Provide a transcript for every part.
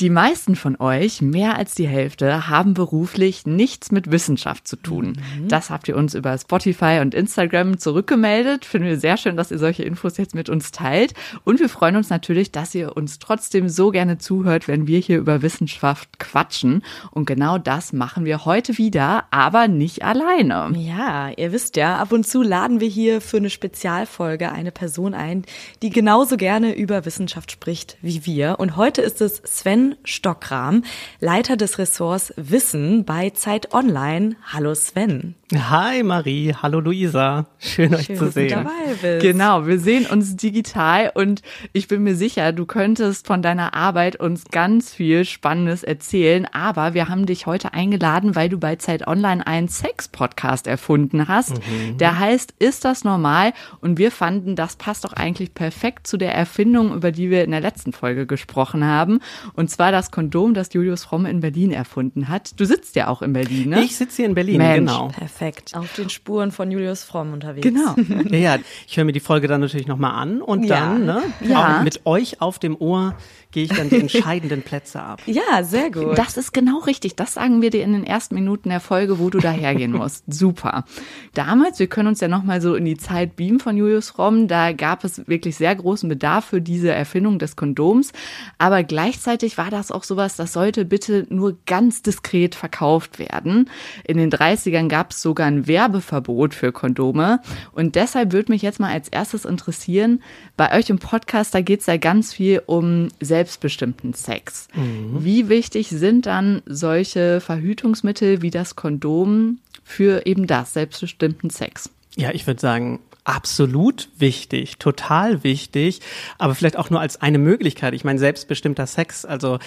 Die meisten von euch, mehr als die Hälfte, haben beruflich nichts mit Wissenschaft zu tun. Mhm. Das habt ihr uns über Spotify und Instagram zurückgemeldet. Finden wir sehr schön, dass ihr solche Infos jetzt mit uns teilt. Und wir freuen uns natürlich, dass ihr uns trotzdem so gerne zuhört, wenn wir hier über Wissenschaft quatschen. Und genau das machen wir heute wieder, aber nicht alleine. Ja, ihr wisst ja, ab und zu laden wir hier für eine Spezialfolge eine Person ein, die genauso gerne über Wissenschaft spricht wie wir. Und heute ist es Sven Stockrahm, Leiter des Ressorts Wissen bei Zeit Online. Hallo Sven. Hi Marie, hallo Luisa. Schön, euch zu sehen. Dass du dabei bist. Genau, wir sehen uns digital und ich bin mir sicher, du könntest von deiner Arbeit uns ganz viel Spannendes erzählen, aber wir haben dich heute eingeladen, weil du bei Zeit Online einen Sex-Podcast erfunden hast. Mhm. Der heißt Ist das normal? Und wir fanden, das passt doch eigentlich perfekt zu der Erfindung, über die wir in der letzten Folge gesprochen haben. Und zwar das Kondom, das Julius Fromm in Berlin erfunden hat. Du sitzt ja auch in Berlin, ne? Ich sitze hier in Berlin, Mensch, genau. Perfekt. Auf den Spuren von Julius Fromm unterwegs. Genau. Ja, ich höre mir die Folge dann natürlich nochmal an und dann, ne? Ja. Auch mit euch auf dem Ohr gehe ich dann die entscheidenden Plätze ab. Ja, sehr gut. Das ist genau richtig. Das sagen wir dir in den ersten Minuten der Folge, wo du dahergehen musst. Super. Damals, wir können uns ja nochmal so in die Zeit beamen von Julius Fromm, da gab es wirklich sehr großen Bedarf für diese Erfindung des Kondoms. Aber gleichzeitig war das auch sowas, das sollte bitte nur ganz diskret verkauft werden. In den 30ern gab es sogar ein Werbeverbot für Kondome. Und deshalb würde mich jetzt mal als erstes interessieren, bei euch im Podcast, da geht es ja ganz viel um selbstbestimmten Sex. Mhm. Wie wichtig sind dann solche Verhütungsmittel wie das Kondom für eben das selbstbestimmten Sex? Ja, ich würde sagen, absolut wichtig, total wichtig, aber vielleicht auch nur als eine Möglichkeit. Ich meine, selbstbestimmter Sex, also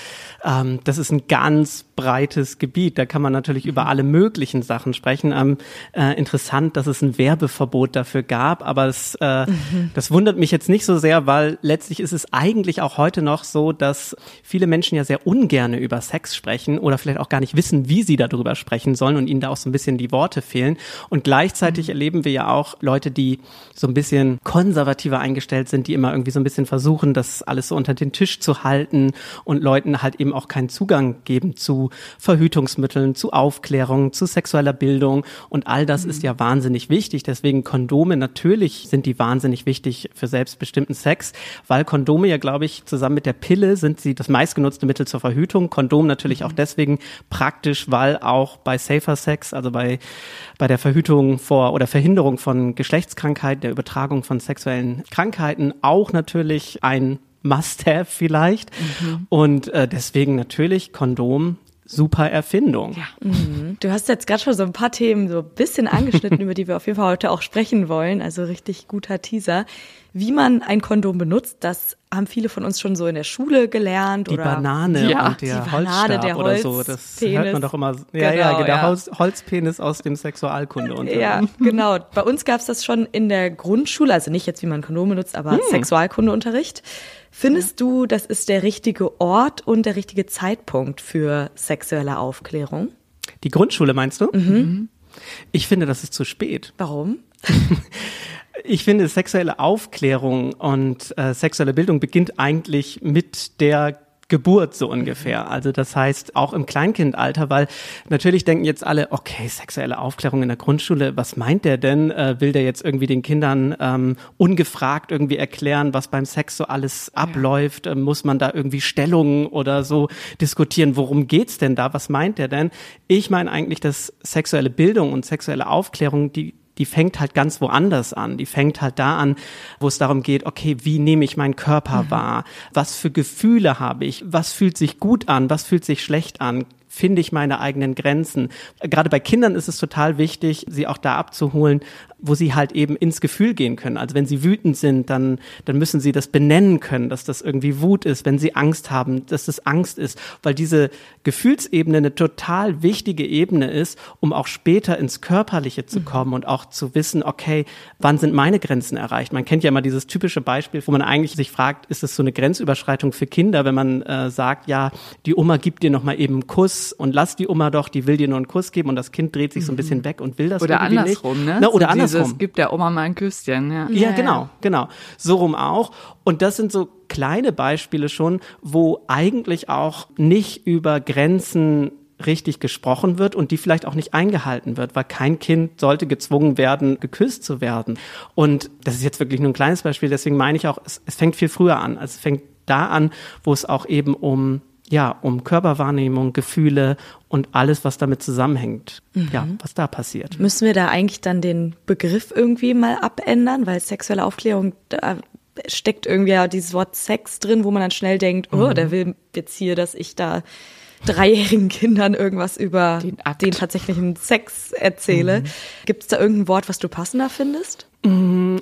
das ist ein ganz breites Gebiet. Da kann man natürlich über alle möglichen Sachen sprechen. Interessant, dass es ein Werbeverbot dafür gab, aber das wundert mich jetzt nicht so sehr, weil letztlich ist es eigentlich auch heute noch so, dass viele Menschen ja sehr ungerne über Sex sprechen oder vielleicht auch gar nicht wissen, wie sie darüber sprechen sollen und ihnen da auch so ein bisschen die Worte fehlen. Und gleichzeitig erleben wir ja auch Leute, die so ein bisschen konservativer eingestellt sind, die immer irgendwie so ein bisschen versuchen, das alles so unter den Tisch zu halten und Leuten halt eben auch keinen Zugang geben zu Verhütungsmitteln, zu Aufklärung, zu sexueller Bildung und all das ist ja wahnsinnig wichtig. Deswegen Kondome, natürlich sind die wahnsinnig wichtig für selbstbestimmten Sex, weil Kondome ja, glaube ich, zusammen mit der Pille sind sie das meistgenutzte Mittel zur Verhütung. Kondom natürlich auch deswegen praktisch, weil auch bei Safer Sex, also bei der Verhütung vor oder Verhinderung von Geschlechtskrankheiten, der Übertragung von sexuellen Krankheiten auch natürlich ein Must-Have vielleicht. Mhm. Und deswegen natürlich Kondom. Super Erfindung. Ja. Mhm. Du hast jetzt gerade schon so ein paar Themen so ein bisschen angeschnitten, über die wir auf jeden Fall heute auch sprechen wollen. Also richtig guter Teaser. Wie man ein Kondom benutzt, das haben viele von uns schon so in der Schule gelernt. Die oder Banane ja, und der Banane, Holzstab der oder so. Das hört man doch immer. Ja, genau, ja. Holzpenis aus dem Sexualkunde. Und ja, genau. Bei uns gab es das schon in der Grundschule. Also nicht jetzt, wie man Kondom benutzt, aber Sexualkundeunterricht. Findest du, das ist der richtige Ort und der richtige Zeitpunkt für sexuelle Aufklärung? Die Grundschule meinst du? Mhm. Ich finde, das ist zu spät. Warum? Ich finde, sexuelle Aufklärung und sexuelle Bildung beginnt eigentlich mit der Geburt so ungefähr. Also das heißt auch im Kleinkindalter, weil natürlich denken jetzt alle, okay, sexuelle Aufklärung in der Grundschule, was meint der denn? Will der jetzt irgendwie den Kindern ungefragt irgendwie erklären, was beim Sex so alles abläuft? Ja. Muss man da irgendwie Stellungen oder so diskutieren? Worum geht's denn da? Was meint der denn? Ich meine eigentlich, dass sexuelle Bildung und sexuelle Aufklärung, die fängt halt ganz woanders an. Die fängt halt da an, wo es darum geht, okay, wie nehme ich meinen Körper wahr? Was für Gefühle habe ich? Was fühlt sich gut an? Was fühlt sich schlecht an? Finde ich meine eigenen Grenzen? Gerade bei Kindern ist es total wichtig, sie auch da abzuholen, wo sie halt eben ins Gefühl gehen können. Also wenn sie wütend sind, dann müssen sie das benennen können, dass das irgendwie Wut ist. Wenn sie Angst haben, dass das Angst ist. Weil diese Gefühlsebene eine total wichtige Ebene ist, um auch später ins Körperliche zu kommen und auch zu wissen, okay, wann sind meine Grenzen erreicht? Man kennt ja immer dieses typische Beispiel, wo man eigentlich sich fragt, ist das so eine Grenzüberschreitung für Kinder, wenn man sagt, ja, die Oma gibt dir nochmal eben einen Kuss, und lass die Oma doch, die will dir nur einen Kuss geben und das Kind dreht sich so ein bisschen weg und will das oder irgendwie andersrum, nicht. Ne? Na, oder so andersrum, ne? Oder andersrum. Gib der Oma mal ein Küsschen. Ja, genau. So rum auch. Und das sind so kleine Beispiele schon, wo eigentlich auch nicht über Grenzen richtig gesprochen wird und die vielleicht auch nicht eingehalten wird, weil kein Kind sollte gezwungen werden, geküsst zu werden. Und das ist jetzt wirklich nur ein kleines Beispiel, deswegen meine ich auch, es fängt viel früher an. Also es fängt da an, wo es auch eben um Körperwahrnehmung, Gefühle und alles, was damit zusammenhängt, was da passiert. Müssen wir da eigentlich dann den Begriff irgendwie mal abändern, weil sexuelle Aufklärung, da steckt irgendwie ja dieses Wort Sex drin, wo man dann schnell denkt, der will jetzt hier, dass ich da 3-jährigen Kindern irgendwas über den tatsächlichen Sex erzähle. Mhm. Gibt es da irgendein Wort, was du passender findest?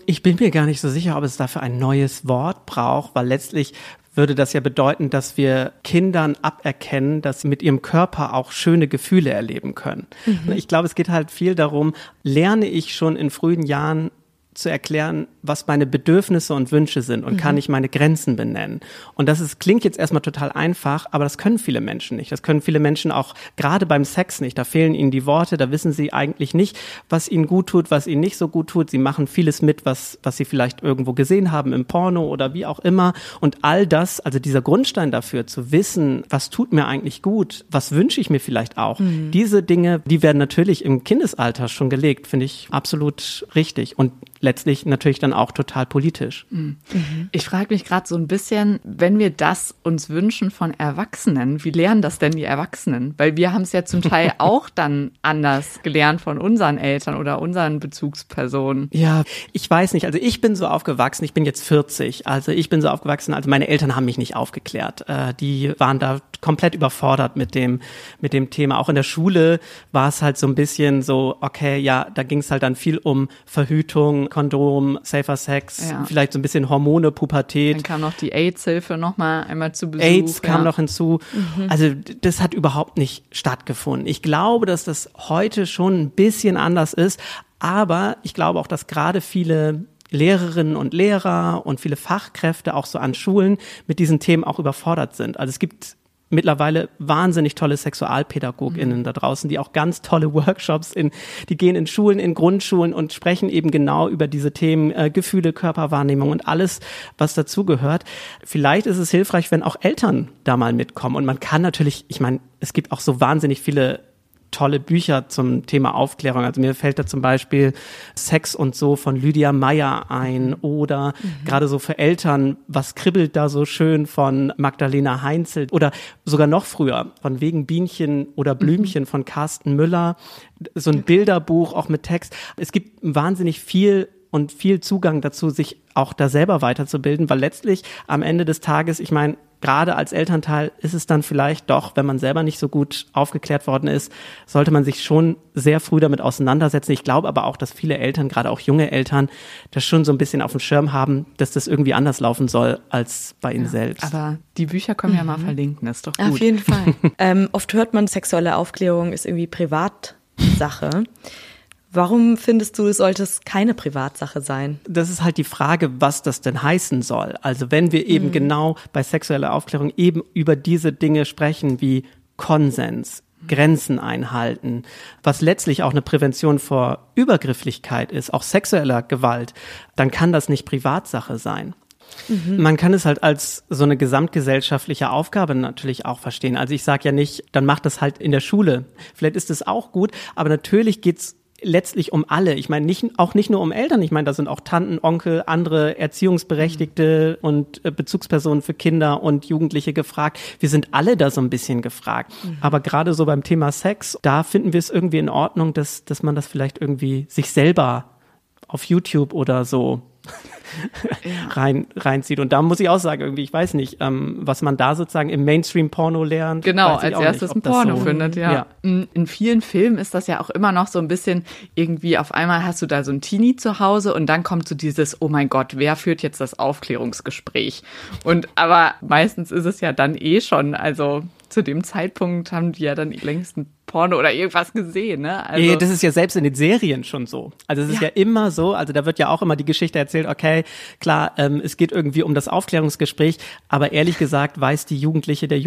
Ich bin mir gar nicht so sicher, ob es dafür ein neues Wort braucht, weil letztlich würde das ja bedeuten, dass wir Kindern aberkennen, dass sie mit ihrem Körper auch schöne Gefühle erleben können. Mhm. Ich glaube, es geht halt viel darum, lerne ich schon in frühen Jahren zu erklären, was meine Bedürfnisse und Wünsche sind und kann ich meine Grenzen benennen. Und das klingt jetzt erstmal total einfach, aber das können viele Menschen nicht. Das können viele Menschen auch gerade beim Sex nicht. Da fehlen ihnen die Worte, da wissen sie eigentlich nicht, was ihnen gut tut, was ihnen nicht so gut tut. Sie machen vieles mit, was sie vielleicht irgendwo gesehen haben im Porno oder wie auch immer. Und all das, also dieser Grundstein dafür, zu wissen, was tut mir eigentlich gut, was wünsche ich mir vielleicht auch. Mhm. Diese Dinge, die werden natürlich im Kindesalter schon gelegt, finde ich absolut richtig. Und letztlich natürlich dann auch total politisch. Mhm. Ich frage mich gerade so ein bisschen, wenn wir das uns wünschen von Erwachsenen, wie lernen das denn die Erwachsenen? Weil wir haben es ja zum Teil auch dann anders gelernt von unseren Eltern oder unseren Bezugspersonen. Ja, ich weiß nicht. Also ich bin so aufgewachsen, ich bin jetzt 40. Also ich bin so aufgewachsen, also meine Eltern haben mich nicht aufgeklärt. Die waren da komplett überfordert mit dem Thema. Auch in der Schule war es halt so ein bisschen so, okay, ja, da ging es halt dann viel um Verhütung, Kondom, safer Sex, vielleicht so ein bisschen Hormone, Pubertät. Dann kam noch die AIDS-Hilfe nochmal einmal zu Besuch. AIDS kam noch hinzu. Mhm. Also das hat überhaupt nicht stattgefunden. Ich glaube, dass das heute schon ein bisschen anders ist, aber ich glaube auch, dass gerade viele Lehrerinnen und Lehrer und viele Fachkräfte auch so an Schulen mit diesen Themen auch überfordert sind. Also es gibt mittlerweile wahnsinnig tolle SexualpädagogInnen da draußen, die auch ganz tolle Workshops die gehen in Schulen, in Grundschulen und sprechen eben genau über diese Themen, Gefühle, Körperwahrnehmung und alles, was dazugehört. Vielleicht ist es hilfreich, wenn auch Eltern da mal mitkommen. Und man kann natürlich, ich meine, es gibt auch so wahnsinnig viele tolle Bücher zum Thema Aufklärung. Also mir fällt da zum Beispiel Sex und so von Lydia Meyer ein oder gerade so für Eltern, was kribbelt da so schön von Magdalena Heinzel oder sogar noch früher von Wegen Bienchen oder Blümchen von Carsten Müller. So ein Bilderbuch auch mit Text. Es gibt wahnsinnig viel Zugang dazu, sich auch da selber weiterzubilden, weil letztlich am Ende des Tages, ich meine, gerade als Elternteil ist es dann vielleicht doch, wenn man selber nicht so gut aufgeklärt worden ist, sollte man sich schon sehr früh damit auseinandersetzen. Ich glaube aber auch, dass viele Eltern, gerade auch junge Eltern, das schon so ein bisschen auf dem Schirm haben, dass das irgendwie anders laufen soll als bei ihnen selbst. Aber die Bücher können wir ja mal verlinken, das ist doch gut. Auf jeden Fall. Oft hört man, sexuelle Aufklärung ist irgendwie Privatsache. Warum findest du, sollte es keine Privatsache sein? Das ist halt die Frage, was das denn heißen soll. Also wenn wir eben genau bei sexueller Aufklärung eben über diese Dinge sprechen wie Konsens, Grenzen einhalten, was letztlich auch eine Prävention vor Übergrifflichkeit ist, auch sexueller Gewalt, dann kann das nicht Privatsache sein. Mhm. Man kann es halt als so eine gesamtgesellschaftliche Aufgabe natürlich auch verstehen. Also ich sage ja nicht, dann macht das halt in der Schule. Vielleicht ist es auch gut, aber natürlich geht's letztlich um alle. Ich meine, nicht nur um Eltern. Ich meine, da sind auch Tanten, Onkel, andere Erziehungsberechtigte und Bezugspersonen für Kinder und Jugendliche gefragt. Wir sind alle da so ein bisschen gefragt. Mhm. Aber gerade so beim Thema Sex, da finden wir es irgendwie in Ordnung, dass man das vielleicht irgendwie sich selber auf YouTube oder so reinzieht. Und da muss ich auch sagen, irgendwie, ich weiß nicht, was man da sozusagen im Mainstream-Porno lernt. Genau, als erstes ein Porno findet, In vielen Filmen ist das ja auch immer noch so ein bisschen irgendwie, auf einmal hast du da so ein Teenie zu Hause und dann kommt so dieses, oh mein Gott, wer führt jetzt das Aufklärungsgespräch? Aber meistens ist es ja dann schon, also zu dem Zeitpunkt haben die ja dann längst ein Porno oder irgendwas gesehen, ne? Also ja, das ist ja selbst in den Serien schon so. Also es ist ja immer so, also da wird ja auch immer die Geschichte erzählt, okay, klar, es geht irgendwie um das Aufklärungsgespräch, aber ehrlich gesagt weiß die Jugendliche, der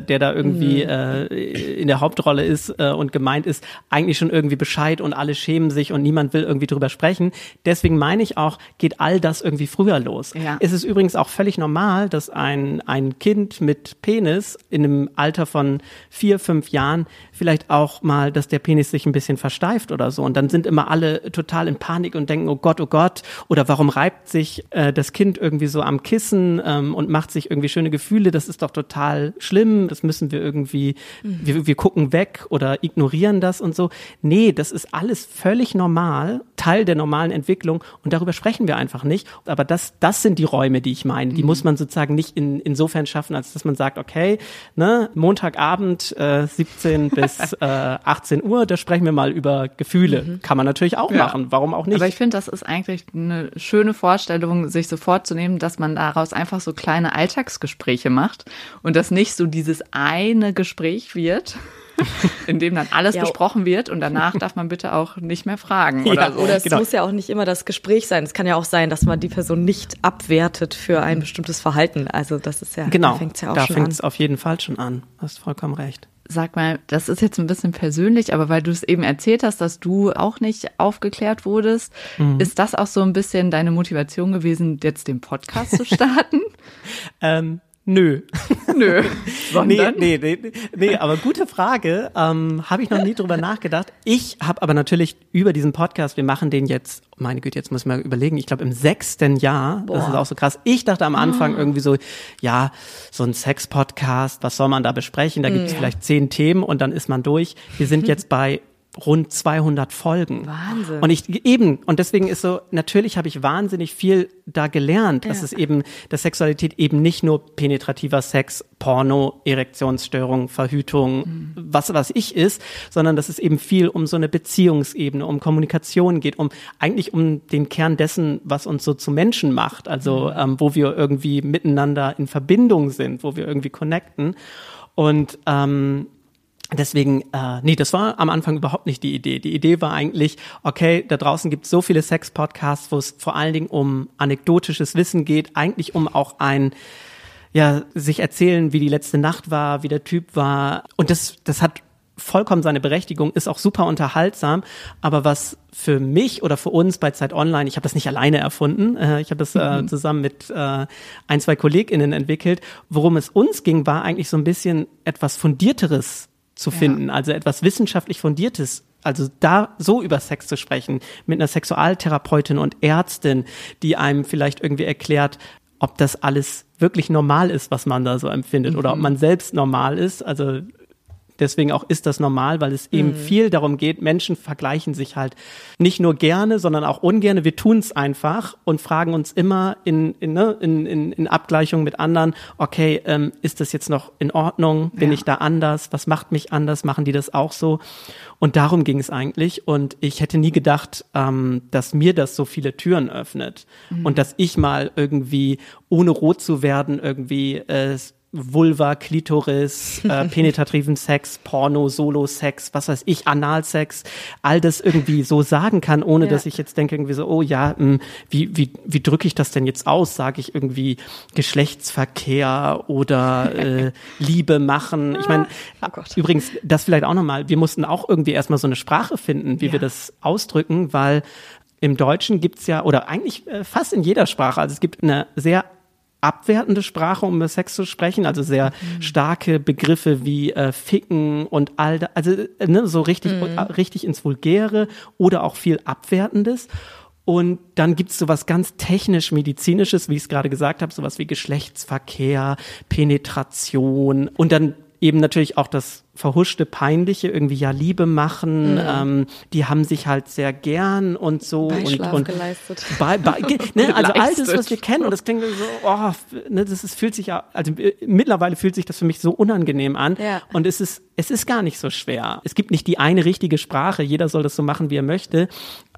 da irgendwie in der Hauptrolle ist und gemeint ist, eigentlich schon irgendwie Bescheid und alle schämen sich und niemand will irgendwie drüber sprechen. Deswegen meine ich auch, geht all das irgendwie früher los. Ja. Es ist übrigens auch völlig normal, dass ein Kind mit Penis in einem Alter von 4, 5 Jahren vielleicht auch mal, dass der Penis sich ein bisschen versteift oder so. Und dann sind immer alle total in Panik und denken, oh Gott, oder warum reibt sich das Kind irgendwie so am Kissen und macht sich irgendwie schöne Gefühle, das ist doch total schlimm, das müssen wir irgendwie, wir gucken weg oder ignorieren das und so. Nee, das ist alles völlig normal, Teil der normalen Entwicklung und darüber sprechen wir einfach nicht. Aber das sind die Räume, die ich meine, die muss man sozusagen nicht insofern schaffen, als dass man sagt, okay, ne, Montagabend 17 bis 18 Uhr, da sprechen wir mal über Gefühle. Kann man natürlich auch machen, warum auch nicht. Aber ich finde, das ist eigentlich eine schöne Vorstellung, sich so vorzunehmen, dass man daraus einfach so kleine Alltagsgespräche macht und dass nicht so dieses eine Gespräch wird, in dem dann alles besprochen wird und danach darf man bitte auch nicht mehr fragen oder so. Oder es muss ja auch nicht immer das Gespräch sein. Es kann ja auch sein, dass man die Person nicht abwertet für ein bestimmtes Verhalten. Also das ist ja, da fängt es ja auch schon an. Genau, da fängt es auf jeden Fall schon an. Du hast vollkommen recht. Sag mal, das ist jetzt ein bisschen persönlich, aber weil du es eben erzählt hast, dass du auch nicht aufgeklärt wurdest, ist das auch so ein bisschen deine Motivation gewesen, jetzt den Podcast zu starten? Nö. Nee, aber gute Frage. Habe ich noch nie drüber nachgedacht. Ich habe aber natürlich über diesen Podcast, wir machen den jetzt, meine Güte, jetzt muss ich mal überlegen, ich glaube im 6. Jahr, das ist auch so krass. Ich dachte am Anfang irgendwie so, ja, so ein Sex-Podcast, was soll man da besprechen? Da gibt es vielleicht 10 Themen und dann ist man durch. Wir sind jetzt bei rund 200 Folgen. Wahnsinn. Und deswegen ist so, natürlich habe ich wahnsinnig viel da gelernt, dass es eben, dass Sexualität eben nicht nur penetrativer Sex, Porno, Erektionsstörung, Verhütung, was ich ist, sondern dass es eben viel um so eine Beziehungsebene, um Kommunikation geht, um den Kern dessen, was uns so zu Menschen macht, also wo wir irgendwie miteinander in Verbindung sind, wo wir irgendwie connecten und deswegen, nee, das war am Anfang überhaupt nicht die Idee. Die Idee war eigentlich, okay, da draußen gibt es so viele Sex-Podcasts, wo es vor allen Dingen um anekdotisches Wissen geht, eigentlich um auch sich erzählen, wie die letzte Nacht war, wie der Typ war. Und das hat vollkommen seine Berechtigung, ist auch super unterhaltsam, aber was für mich oder für uns bei Zeit Online, ich habe das nicht alleine erfunden, ich habe das zusammen mit 1, 2 KollegInnen entwickelt, worum es uns ging, war eigentlich so ein bisschen etwas Fundierteres zu finden, also etwas wissenschaftlich Fundiertes, also da so über Sex zu sprechen, mit einer Sexualtherapeutin und Ärztin, die einem vielleicht irgendwie erklärt, ob das alles wirklich normal ist, was man da so empfindet oder ob man selbst normal ist, also deswegen auch ist das normal, weil es eben viel darum geht, Menschen vergleichen sich halt nicht nur gerne, sondern auch ungerne. Wir tun es einfach und fragen uns immer in Abgleichung mit anderen, okay, ist das jetzt noch in Ordnung? Bin ich da anders? Was macht mich anders? Machen die das auch so? Und darum ging es eigentlich. Und ich hätte nie gedacht, dass mir das so viele Türen öffnet und dass ich mal irgendwie, ohne rot zu werden, irgendwie Vulva, Klitoris, penetrativen Sex, Porno, Solo-Sex, was weiß ich, Analsex, all das irgendwie so sagen kann, ohne dass ich jetzt denke irgendwie so, wie drücke ich das denn jetzt aus? Sage ich irgendwie Geschlechtsverkehr oder Liebe machen? Ich meine, übrigens, das vielleicht auch nochmal, wir mussten auch irgendwie erstmal so eine Sprache finden, wie wir das ausdrücken, weil im Deutschen gibt's ja, oder eigentlich fast in jeder Sprache, also es gibt eine sehr abwertende Sprache, um über Sex zu sprechen, also sehr starke Begriffe wie Ficken und all das, also so richtig ins Vulgäre oder auch viel Abwertendes. Und dann gibt's sowas ganz technisch-medizinisches, wie ich es gerade gesagt habe, sowas wie Geschlechtsverkehr, Penetration und dann eben natürlich auch das verhuschte, peinliche, irgendwie Liebe machen, die haben sich halt sehr gern und so. Beischlaf und geleistet. Also all das, was wir kennen, und das klingt so, mittlerweile fühlt sich das für mich so unangenehm an und es ist gar nicht so schwer. Es gibt nicht die eine richtige Sprache, jeder soll das so machen, wie er möchte,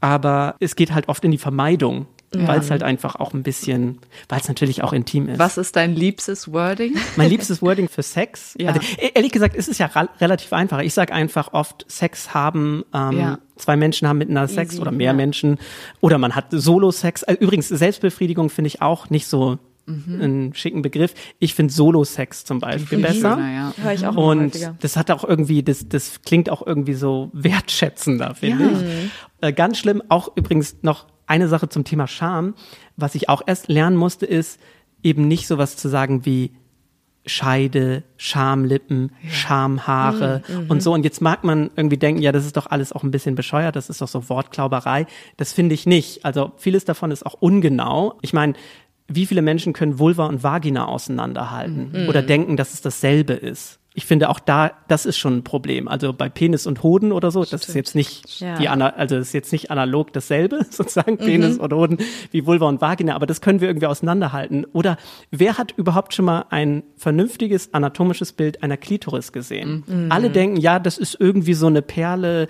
aber es geht halt oft in die Vermeidung. Ja. Weil es halt einfach auch ein bisschen, weil es natürlich auch intim ist. Was ist dein liebstes Wording? Mein liebstes Wording für Sex? Ja. Also, ehrlich gesagt, es ist ja relativ einfach. Ich sage einfach oft, Sex haben, zwei Menschen haben miteinander Sex oder mehr Menschen. Oder man hat Solo-Sex. Übrigens, Selbstbefriedigung finde ich auch nicht so einen schicken Begriff. Ich finde Solo-Sex zum Beispiel besser. Hör ich auch häufiger. Das hat auch irgendwie, das klingt auch irgendwie so wertschätzender, finde ich. Ganz schlimm, auch übrigens noch eine Sache zum Thema Scham, was ich auch erst lernen musste, ist eben nicht sowas zu sagen wie Scheide, Schamlippen, Schamhaare und so. Und jetzt mag man irgendwie denken, ja, das ist doch alles auch ein bisschen bescheuert, das ist doch so Wortklauberei. Das finde ich nicht. Also vieles davon ist auch ungenau. Ich meine, wie viele Menschen können Vulva und Vagina auseinanderhalten oder denken, dass es dasselbe ist? Ich finde auch da, das ist schon ein Problem. Also bei Penis und Hoden oder so, das ist jetzt nicht das ist jetzt nicht analog dasselbe, sozusagen Penis und Hoden wie Vulva und Vagina, aber das können wir irgendwie auseinanderhalten. Oder wer hat überhaupt schon mal ein vernünftiges anatomisches Bild einer Klitoris gesehen? Alle denken, ja, das ist irgendwie so eine Perle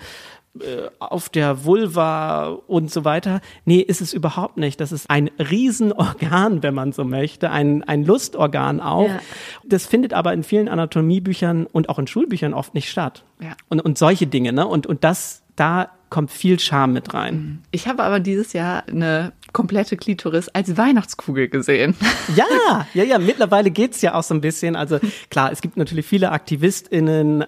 auf der Vulva und so weiter. Nee, ist es überhaupt nicht. Das ist ein Riesenorgan, wenn man so möchte, ein Lustorgan auch. Ja. Das findet aber in vielen Anatomiebüchern und auch in Schulbüchern oft nicht statt. Ja. Und solche Dinge, ne? Und das, da kommt viel Charme mit rein. Ich habe aber dieses Jahr eine komplette Klitoris als Weihnachtskugel gesehen. Ja, mittlerweile geht's ja auch so ein bisschen. Also klar, es gibt natürlich viele AktivistInnen,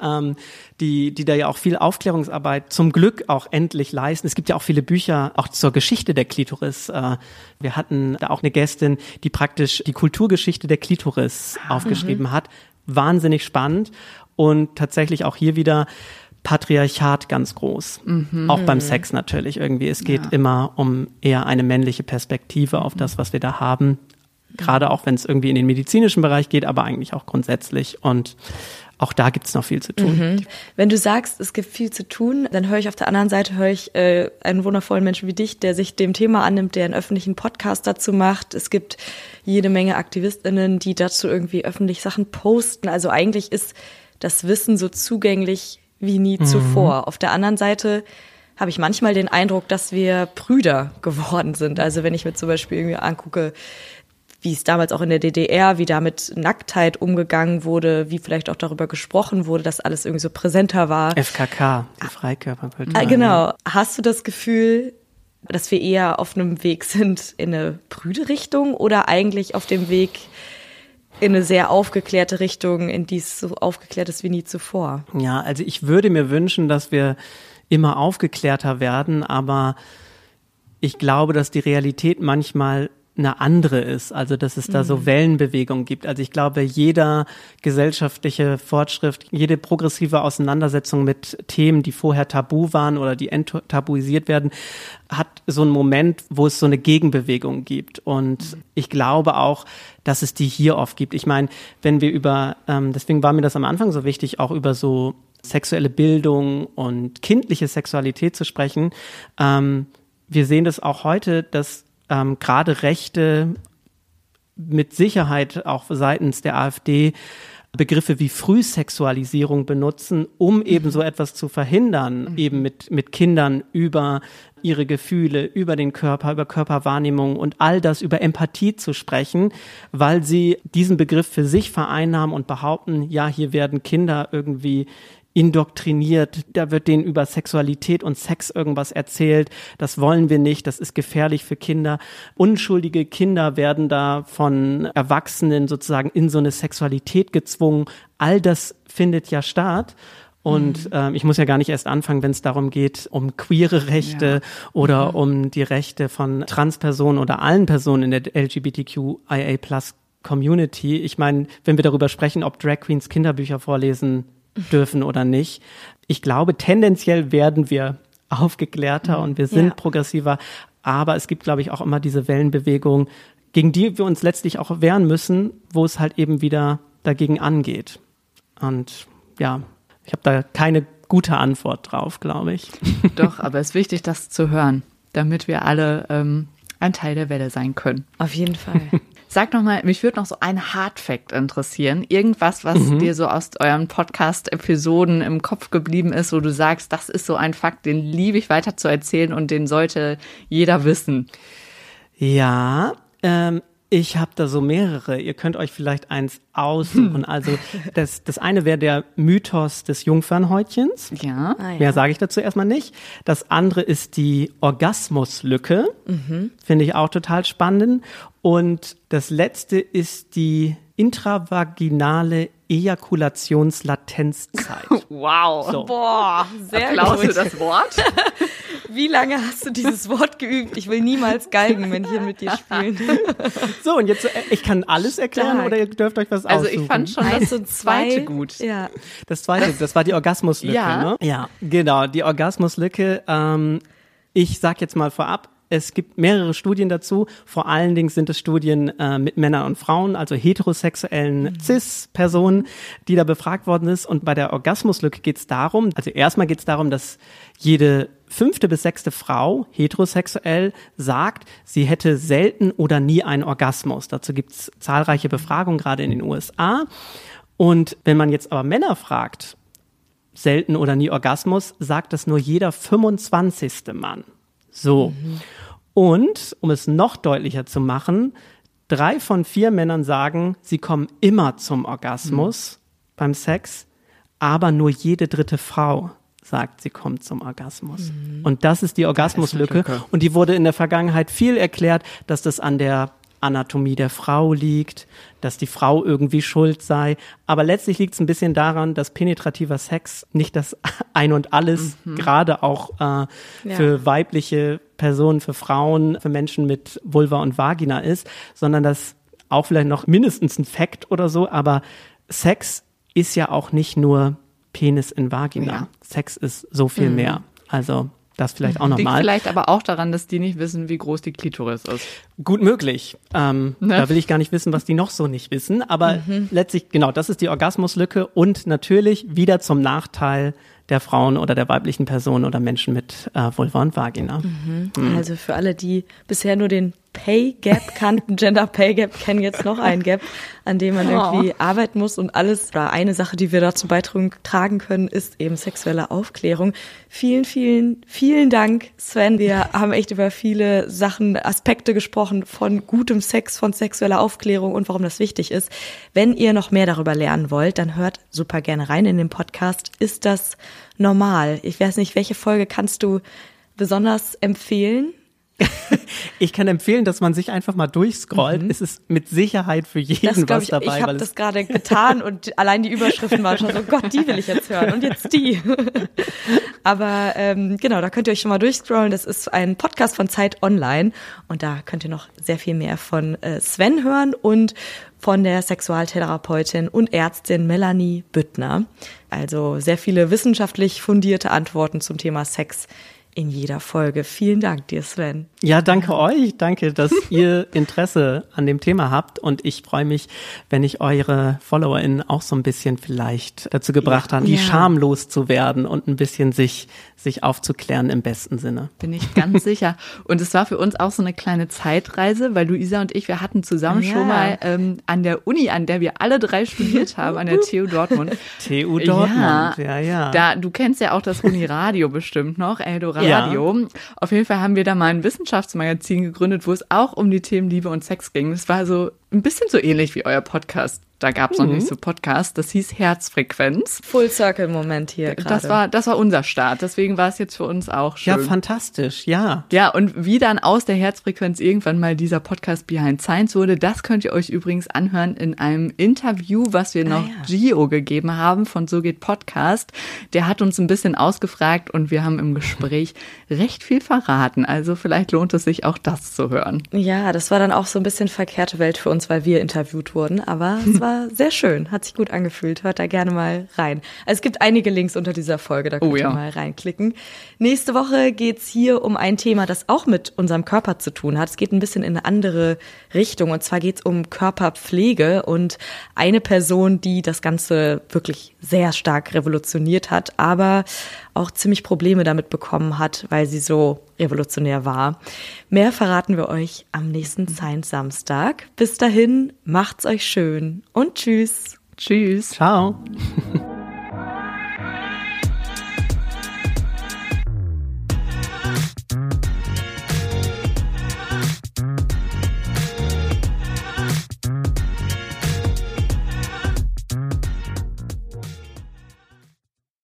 die da ja auch viel Aufklärungsarbeit zum Glück auch endlich leisten. Es gibt ja auch viele Bücher auch zur Geschichte der Klitoris. Wir hatten da auch eine Gästin, die praktisch die Kulturgeschichte der Klitoris aufgeschrieben hat. Wahnsinnig spannend und tatsächlich auch hier wieder Patriarchat ganz groß. Auch beim Sex natürlich irgendwie. Es geht immer um eher eine männliche Perspektive auf das, was wir da haben. Gerade auch, wenn es irgendwie in den medizinischen Bereich geht, aber eigentlich auch grundsätzlich. Und auch da gibt es noch viel zu tun. Wenn du sagst, es gibt viel zu tun, dann höre ich auf der anderen Seite einen wundervollen Menschen wie dich, der sich dem Thema annimmt, der einen öffentlichen Podcast dazu macht. Es gibt jede Menge AktivistInnen, die dazu irgendwie öffentlich Sachen posten. Also eigentlich ist das Wissen so zugänglich wie nie zuvor. Auf der anderen Seite habe ich manchmal den Eindruck, dass wir prüder geworden sind. Also wenn ich mir zum Beispiel irgendwie angucke, wie es damals auch in der DDR, wie da mit Nacktheit umgegangen wurde, wie vielleicht auch darüber gesprochen wurde, dass alles irgendwie so präsenter war. FKK, die Freikörperkultur. Genau. Hast du das Gefühl, dass wir eher auf einem Weg sind in eine prüde Richtung oder eigentlich auf dem Weg in eine sehr aufgeklärte Richtung, in die es so aufgeklärt ist wie nie zuvor? Ja, also ich würde mir wünschen, dass wir immer aufgeklärter werden, aber ich glaube, dass die Realität manchmal eine andere ist, also dass es da so Wellenbewegungen gibt. Also ich glaube, jeder gesellschaftliche Fortschritt, jede progressive Auseinandersetzung mit Themen, die vorher tabu waren oder die enttabuisiert werden, hat so einen Moment, wo es so eine Gegenbewegung gibt. Und ich glaube auch, dass es die hier oft gibt. Ich meine, wenn wir über, deswegen war mir das am Anfang so wichtig, auch über so sexuelle Bildung und kindliche Sexualität zu sprechen. Wir sehen das auch heute, dass gerade Rechte mit Sicherheit auch seitens der AfD Begriffe wie Frühsexualisierung benutzen, um eben so etwas zu verhindern, eben mit Kindern über ihre Gefühle, über den Körper, über Körperwahrnehmung und all das, über Empathie zu sprechen, weil sie diesen Begriff für sich vereinnahmen und behaupten, ja, hier werden Kinder irgendwie indoktriniert, da wird denen über Sexualität und Sex irgendwas erzählt, das wollen wir nicht, das ist gefährlich für Kinder. Unschuldige Kinder werden da von Erwachsenen sozusagen in so eine Sexualität gezwungen. All das findet ja statt. Und ich muss ja gar nicht erst anfangen, wenn es darum geht, um queere Rechte oder um die Rechte von Transpersonen oder allen Personen in der LGBTQIA+-Community. Ich meine, wenn wir darüber sprechen, ob Drag Queens Kinderbücher vorlesen dürfen oder nicht. Ich glaube, tendenziell werden wir aufgeklärter und wir sind progressiver. Aber es gibt, glaube ich, auch immer diese Wellenbewegung, gegen die wir uns letztlich auch wehren müssen, wo es halt eben wieder dagegen angeht. Und ja, ich habe da keine gute Antwort drauf, glaube ich. Doch, aber es ist wichtig, das zu hören, damit wir alle ein Teil der Welle sein können. Auf jeden Fall. Sag nochmal, mich würde noch so ein Hardfact interessieren. Irgendwas, was dir so aus euren Podcast-Episoden im Kopf geblieben ist, wo du sagst, das ist so ein Fakt, den liebe ich weiter zu erzählen und den sollte jeder wissen. Ja, ich habe da so mehrere. Ihr könnt euch vielleicht eins aussuchen. Also das eine wäre der Mythos des Jungfernhäutchens. Ja. Ah, ja. Mehr sage ich dazu erstmal nicht. Das andere ist die Orgasmuslücke. Mhm. Finde ich auch total spannend. Und das letzte ist die intravaginale Ejakulationslatenzzeit. Wow. So. Boah, sehr Applaus für das Wort. Wie lange hast du dieses Wort geübt? Ich will niemals geigen, wenn ich hier mit dir spielen. So, und jetzt, ich kann alles erklären oder ihr dürft euch was aussuchen. Also ich fand schon das zweite gut. Ja. Das zweite, das war die Orgasmuslücke, ja. Ne? Ja, genau, die Orgasmuslücke. Ich sag jetzt mal vorab, es gibt mehrere Studien dazu. Vor allen Dingen sind es Studien mit Männern und Frauen, also heterosexuellen Cis-Personen, die da befragt worden ist. Und bei der Orgasmuslücke geht es darum, also erstmal geht es darum, dass jede 5. bis 6. Frau, heterosexuell, sagt, sie hätte selten oder nie einen Orgasmus. Dazu gibt es zahlreiche Befragungen, gerade in den USA. Und wenn man jetzt aber Männer fragt, selten oder nie Orgasmus, sagt das nur jeder 25. Mann. So. Mhm. Und, um es noch deutlicher zu machen, 3 von 4 Männern sagen, sie kommen immer zum Orgasmus beim Sex, aber nur jede 3. Frau sagt, sie kommt zum Orgasmus. Mhm. Und das ist die Orgasmuslücke. Ja, und die wurde in der Vergangenheit viel erklärt, dass das an der Anatomie der Frau liegt, dass die Frau irgendwie schuld sei. Aber letztlich liegt es ein bisschen daran, dass penetrativer Sex nicht das Ein und Alles, gerade auch für weibliche Personen, für Frauen, für Menschen mit Vulva und Vagina ist, sondern dass auch vielleicht noch mindestens ein Fakt oder so, aber Sex ist ja auch nicht nur Penis in Vagina. Ja. Sex ist so viel mehr. Also das vielleicht auch nochmal. Liegt vielleicht aber auch daran, dass die nicht wissen, wie groß die Klitoris ist. Gut möglich. Ne? Da will ich gar nicht wissen, was die noch so nicht wissen. Aber letztlich, genau, das ist die Orgasmuslücke und natürlich wieder zum Nachteil der Frauen oder der weiblichen Personen oder Menschen mit Vulva und Vagina. Mhm. Mhm. Also für alle, die bisher nur den Pay Gap kannten, Gender Pay Gap, kennen jetzt noch einen Gap, an dem man irgendwie arbeiten muss und alles. Oder eine Sache, die wir dazu beitragen können, ist eben sexuelle Aufklärung. Vielen, vielen, vielen Dank, Sven. Wir haben echt über viele Sachen, Aspekte gesprochen von gutem Sex, von sexueller Aufklärung und warum das wichtig ist. Wenn ihr noch mehr darüber lernen wollt, dann hört super gerne rein in den Podcast. Ist das normal? Ich weiß nicht, welche Folge kannst du besonders empfehlen? Ich kann empfehlen, dass man sich einfach mal durchscrollt. Es ist mit Sicherheit für jeden was dabei. Ich habe das gerade getan und allein die Überschriften waren schon so, Gott, die will ich jetzt hören und jetzt die. Aber genau, da könnt ihr euch schon mal durchscrollen. Das ist ein Podcast von Zeit Online und da könnt ihr noch sehr viel mehr von Sven hören und von der Sexualtherapeutin und Ärztin Melanie Büttner. Also sehr viele wissenschaftlich fundierte Antworten zum Thema Sex in jeder Folge. Vielen Dank dir, Sven. Ja, danke euch. Danke, dass ihr Interesse an dem Thema habt. Und ich freue mich, wenn ich eure FollowerInnen auch so ein bisschen vielleicht dazu gebracht habe, schamlos zu werden und ein bisschen sich aufzuklären im besten Sinne. Bin ich ganz sicher. Und es war für uns auch so eine kleine Zeitreise, weil Luisa und ich, wir hatten zusammen schon mal an der Uni, an der wir alle drei studiert haben, an der TU Dortmund. TU Dortmund, ja. Da, du kennst ja auch das Uniradio bestimmt noch, Eldoradio. Ja. Auf jeden Fall haben wir da mal ein Wissenschaftsmagazin gegründet, wo es auch um die Themen Liebe und Sex ging. Das war so ein bisschen so ähnlich wie euer Podcast. Da gab es noch nicht so Podcast, das hieß Herzfrequenz. Full-Circle-Moment hier gerade. Das war unser Start, deswegen war es jetzt für uns auch schön. Ja, fantastisch, ja. Ja, und wie dann aus der Herzfrequenz irgendwann mal dieser Podcast Behind Science wurde, das könnt ihr euch übrigens anhören in einem Interview, was wir noch Gio gegeben haben von So geht Podcast. Der hat uns ein bisschen ausgefragt und wir haben im Gespräch recht viel verraten. Also vielleicht lohnt es sich auch, das zu hören. Ja, das war dann auch so ein bisschen verkehrte Welt für uns, weil wir interviewt wurden, aber es war sehr schön, hat sich gut angefühlt. Hört da gerne mal rein. Also es gibt einige Links unter dieser Folge, da könnt ihr mal reinklicken. Nächste Woche geht's hier um ein Thema, das auch mit unserem Körper zu tun hat. Es geht ein bisschen in eine andere Richtung und zwar geht's um Körperpflege und eine Person, die das Ganze wirklich sehr stark revolutioniert hat, aber auch ziemlich Probleme damit bekommen hat, weil sie so revolutionär war. Mehr verraten wir euch am nächsten Science-Samstag. Bis dahin, macht's euch schön und tschüss. Tschüss. Ciao.